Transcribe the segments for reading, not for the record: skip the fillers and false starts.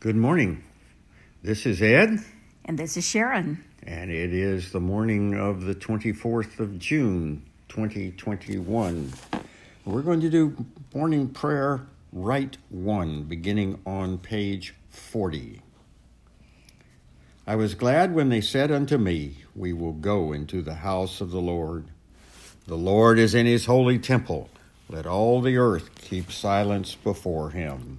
Good morning. This is Ed. And this is Sharon. And it is the morning of the 24th of June, 2021. We're going to do morning prayer, Rite 1, beginning on page 40. I was glad when they said unto me, we will go into the house of the Lord. The Lord is in his holy temple. Let all the earth keep silence before him.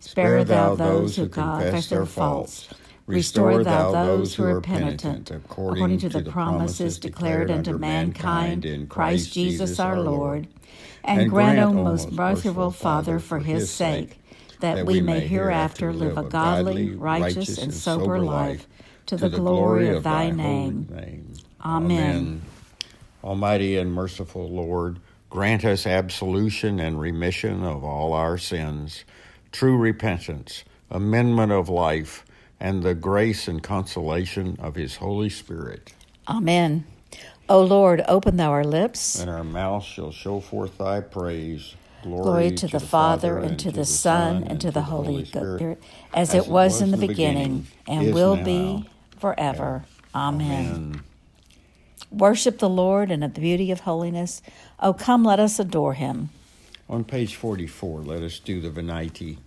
Spare thou those who confess their faults. Restore thou those who are penitent, according to the promises declared unto mankind in Christ Jesus our Lord. And grant, O most merciful Father, for his sake, that we may hereafter live a godly, righteous, and sober life, to the glory of thy name. Amen. Almighty and merciful Lord, grant us absolution and remission of all our sins, true repentance, amendment of life, and the grace and consolation of his Holy Spirit. Amen. O Lord, open thou our lips, and our mouth shall show forth thy praise. Glory to the Father, and to the Son, and to the Holy Spirit, as it was in the beginning, and will now, be forever. Amen. Worship the Lord in the beauty of holiness. O come, let us adore him. On page 44, let us do the Venite.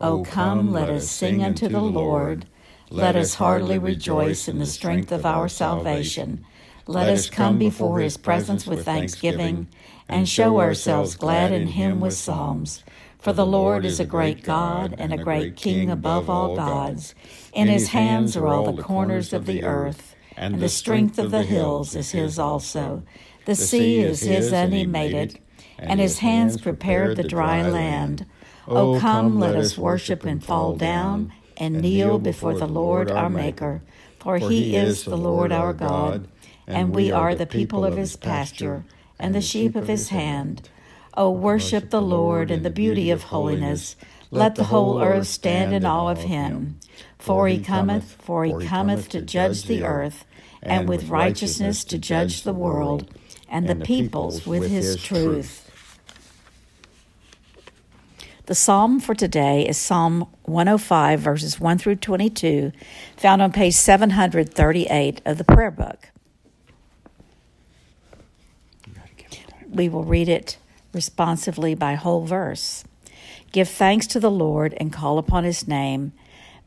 O come, let us sing unto the Lord. Let us heartily rejoice in the strength of our salvation. Let us come before his presence with thanksgiving, and show ourselves glad in him with psalms. For the Lord is a great God and a great King above all gods. In his hands are all the corners of the earth, and the strength of the hills is his also. The sea is his, and he made it, and his hands prepared the dry land. O come, let us worship and fall down, and kneel before the Lord our Maker. For he is the Lord our God, and we are the people of his pasture, and the sheep of his hand. O worship the Lord in the beauty of holiness. Let the whole earth stand in awe of him. For he cometh to judge the earth, and with righteousness to judge the world, and the peoples with his truth. The psalm for today is Psalm 105, verses 1 through 22, found on page 738 of the prayer book. We will read it responsively by whole verse. Give thanks to the Lord and call upon his name.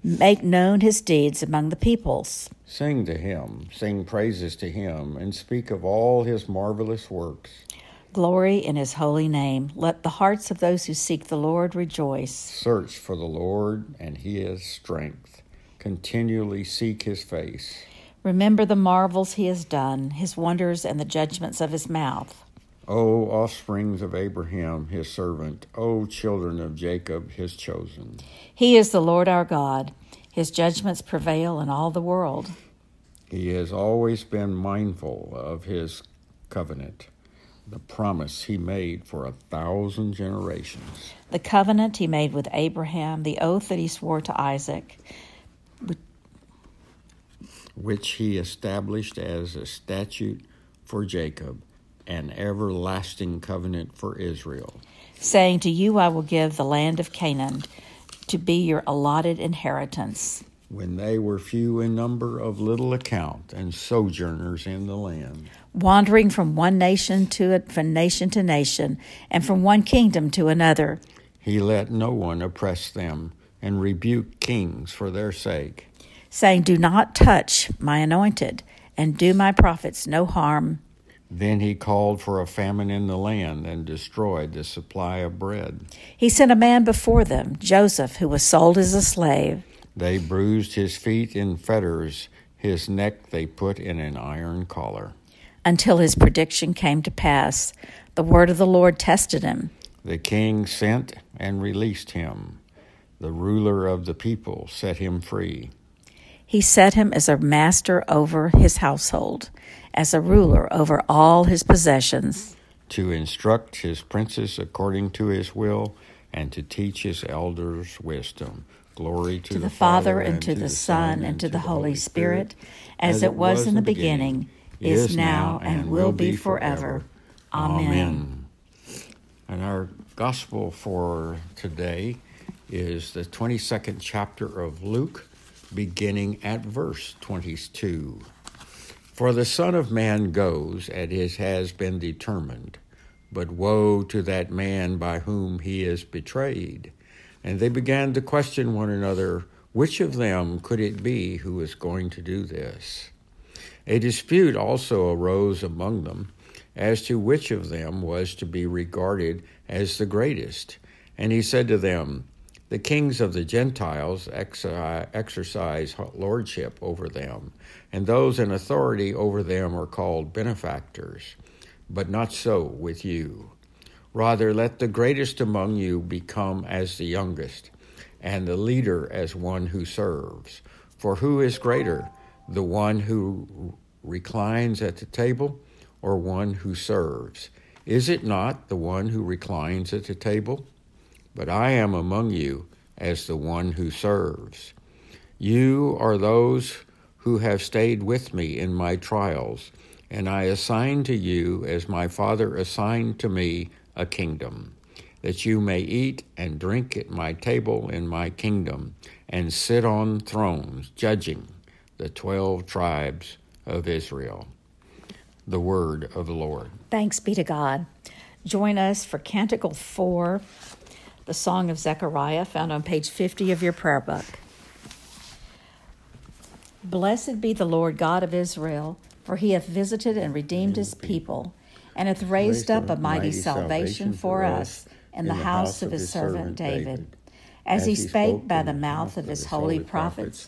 Make known his deeds among the peoples. Sing to him, sing praises to him, and speak of all his marvelous works. Glory in his holy name. Let the hearts of those who seek the Lord rejoice. Search for the Lord and his strength. Continually seek his face. Remember the marvels he has done, his wonders and the judgments of his mouth. O offsprings of Abraham, his servant, O children of Jacob, his chosen. He is the Lord our God. His judgments prevail in all the world. He has always been mindful of his covenant, the promise he made for 1,000 generations. The covenant he made with Abraham, the oath that he swore to Isaac, which he established as a statute for Jacob, an everlasting covenant for Israel. Saying to you, I will give the land of Canaan to be your allotted inheritance. When they were few in number, of little account, and sojourners in the land. Wandering from one nation to nation, and from one kingdom to another. He let no one oppress them, and rebuked kings for their sake. Saying, do not touch my anointed, and do my prophets no harm. Then he called for a famine in the land, and destroyed the supply of bread. He sent a man before them, Joseph, who was sold as a slave. They bruised his feet in fetters, his neck they put in an iron collar. Until his prediction came to pass, the word of the Lord tested him. The king sent and released him. the ruler of the people, set him free. He set him as a master over his household, as a ruler over all his possessions, to instruct his princes according to his will, and to teach his elders wisdom. Glory to the Father, and to the Son, and to the Holy Spirit, as it was in the beginning, is now, and will be forever. Amen. And our gospel for today is the 22nd chapter of Luke, beginning at verse 22. For the Son of Man goes as it has been determined, but woe to that man by whom he is betrayed. And they began to question one another, which of them could it be who was going to do this? A dispute also arose among them as to which of them was to be regarded as the greatest. And he said to them, the kings of the Gentiles exercise lordship over them, and those in authority over them are called benefactors. But not so with you. Rather, let the greatest among you become as the youngest, and the leader as one who serves. For who is greater, the one who reclines at the table, or one who serves? Is it not the one who reclines at the table? But I am among you as the one who serves. You are those who have stayed with me in my trials, and I assign to you, as my Father assigned to me, a kingdom, that you may eat and drink at my table in my kingdom, and sit on thrones, judging the 12 tribes of Israel. The word of the Lord. Thanks be to God. Join us for Canticle 4, the Song of Zechariah, found on page 50 of your prayer book. Blessed be the Lord God of Israel, for he hath visited and redeemed his people, and hath raised up a mighty salvation for us in the house of his servant David, as he spake by the mouth of his holy prophets,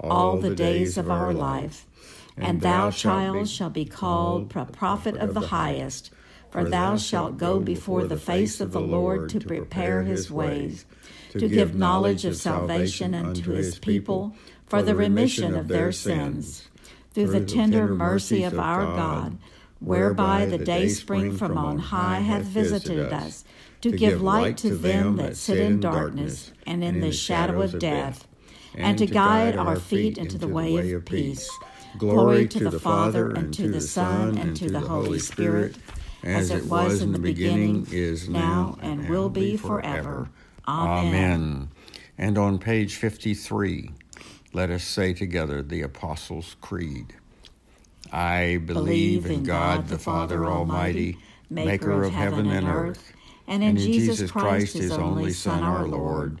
all the days of our life. And thou, child, shall be called a prophet of the highest, for thou shalt go before the face of the Lord to prepare his ways, to give knowledge of salvation unto his people, for the remission of their sins, through the tender mercy of our God, whereby the dayspring from on high hath visited us, to give light to them that sit in darkness and in the shadow of death, and to guide our feet into the way of peace. Glory to the Father, and to the Son, and to the Holy Spirit, as it was in the beginning, is now, and will be forever. Amen. And on page 53, let us say together the Apostles' Creed. I believe in God the Father Almighty, maker of heaven and earth, and in Jesus Christ, his only Son, our Lord,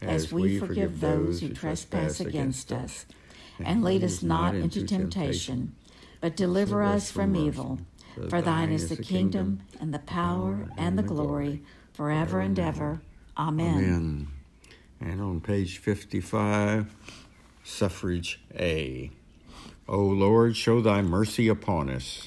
as we forgive those who trespass against us. And lead us not into temptation, but deliver us from evil. For thine is the kingdom, and the power, and the glory, forever and ever. Amen. And on page 55, Suffrage A. O Lord, show thy mercy upon us.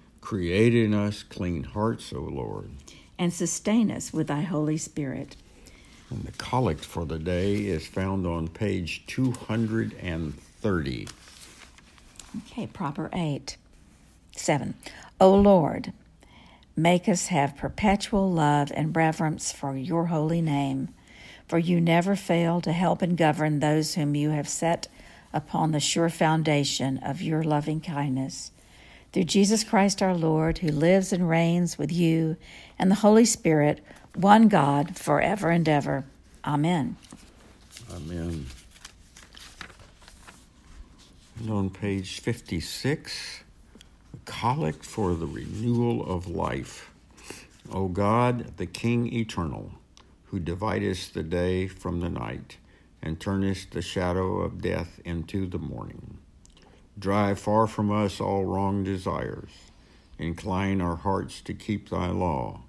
Create in us clean hearts, O Lord. And sustain us with thy Holy Spirit. And the collect for the day is found on page 230. Okay, Proper 8. 7. O Lord, make us have perpetual love and reverence for your holy name, for you never fail to help and govern those whom you have set upon the sure foundation of your loving kindness. Through Jesus Christ our Lord, who lives and reigns with you and the Holy Spirit, one God, forever and ever. Amen. Amen. And on page 56, the Collect for the Renewal of Life. O God, the King eternal, who dividest the day from the night and turnest the shadow of death into the morning. Drive far from us all wrong desires. Incline our hearts to keep thy law,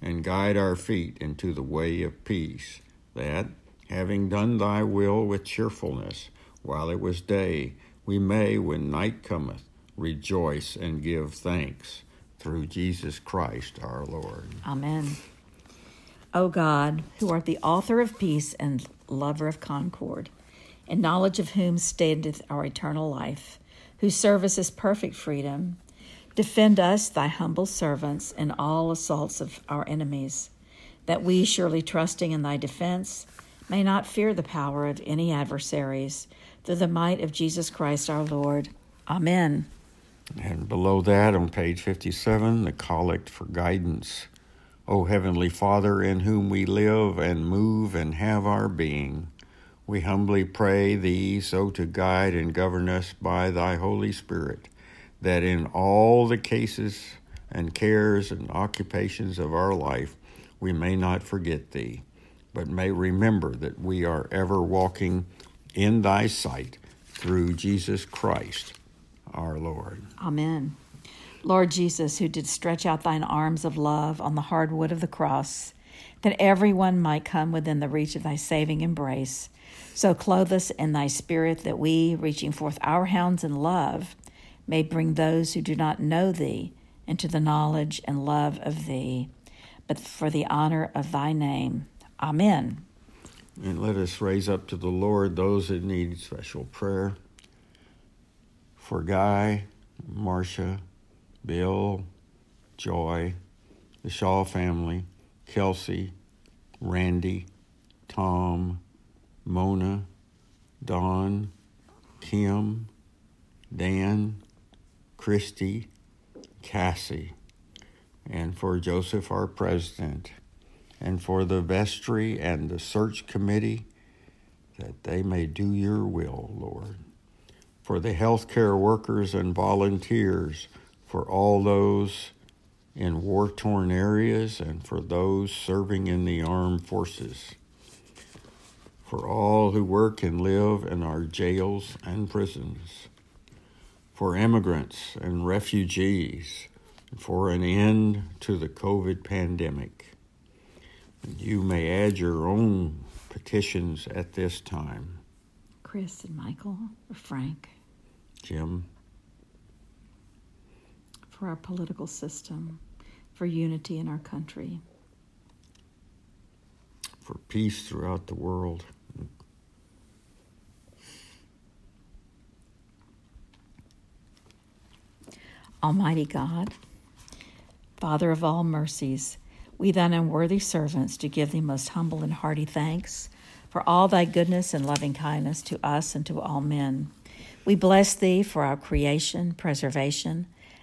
and guide our feet into the way of peace, that, having done thy will with cheerfulness, while it was day, we may, when night cometh, rejoice and give thanks, through Jesus Christ our Lord. Amen. O God, who art the author of peace and lover of concord, in knowledge of whom standeth our eternal life, whose service is perfect freedom, defend us, thy humble servants, in all assaults of our enemies, that we, surely trusting in thy defense, may not fear the power of any adversaries, through the might of Jesus Christ our Lord. Amen. And below that, on page 57, the Collect for Guidance. O Heavenly Father, in whom we live and move and have our being, we humbly pray thee so to guide and govern us by thy Holy Spirit, that in all the cases and cares and occupations of our life we may not forget thee, but may remember that we are ever walking in thy sight through Jesus Christ, our Lord. Amen. Lord Jesus, who did stretch out thine arms of love on the hard wood of the cross, that everyone might come within the reach of thy saving embrace, so clothe us in thy Spirit, that we, reaching forth our hands in love, may bring those who do not know thee into the knowledge and love of thee, but for the honor of thy name. Amen. And let us raise up to the Lord those that need special prayer. For Guy, Marcia, Bill, Joy, the Shaw family, Kelsey, Randy, Tom, Mona, Don, Kim, Dan, Christy, Cassie, and for Joseph, our president, and for the vestry and the search committee, that they may do your will, Lord. For the healthcare workers and volunteers, for all those in war-torn areas, and for those serving in the armed forces. For all who work and live in our jails and prisons, for immigrants and refugees, for an end to the COVID pandemic. You may add your own petitions at this time. Chris and Michael, or Frank. Jim. For our political system, for unity in our country. For peace throughout the world. Almighty God, Father of all mercies, we thine unworthy servants do give thee most humble and hearty thanks for all thy goodness and loving kindness to us and to all men. We bless thee for our creation, preservation,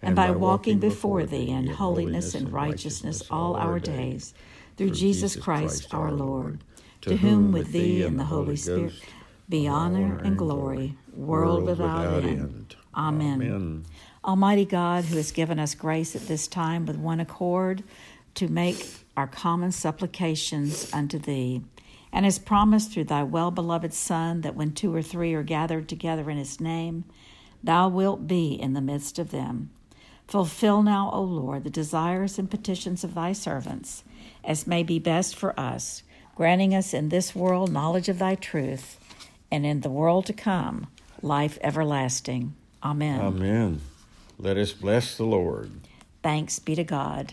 and by walking before thee in holiness and righteousness all our days, through Jesus Christ our Lord, to whom with thee and the Holy Spirit be honor and glory, world without end. Amen. Almighty God, who has given us grace at this time with one accord to make our common supplications unto thee, and has promised through thy well-beloved Son that when two or three are gathered together in his name, thou wilt be in the midst of them. Fulfill now, O Lord, the desires and petitions of thy servants, as may be best for us, granting us in this world knowledge of thy truth, and in the world to come, life everlasting. Amen. Amen. Let us bless the Lord. Thanks be to God.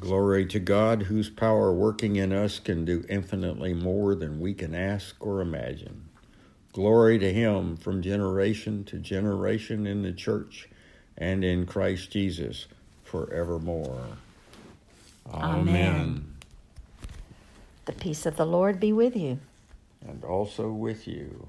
Glory to God, whose power working in us can do infinitely more than we can ask or imagine. Glory to him from generation to generation in the church and in Christ Jesus forevermore. Amen. The peace of the Lord be with you. And also with you.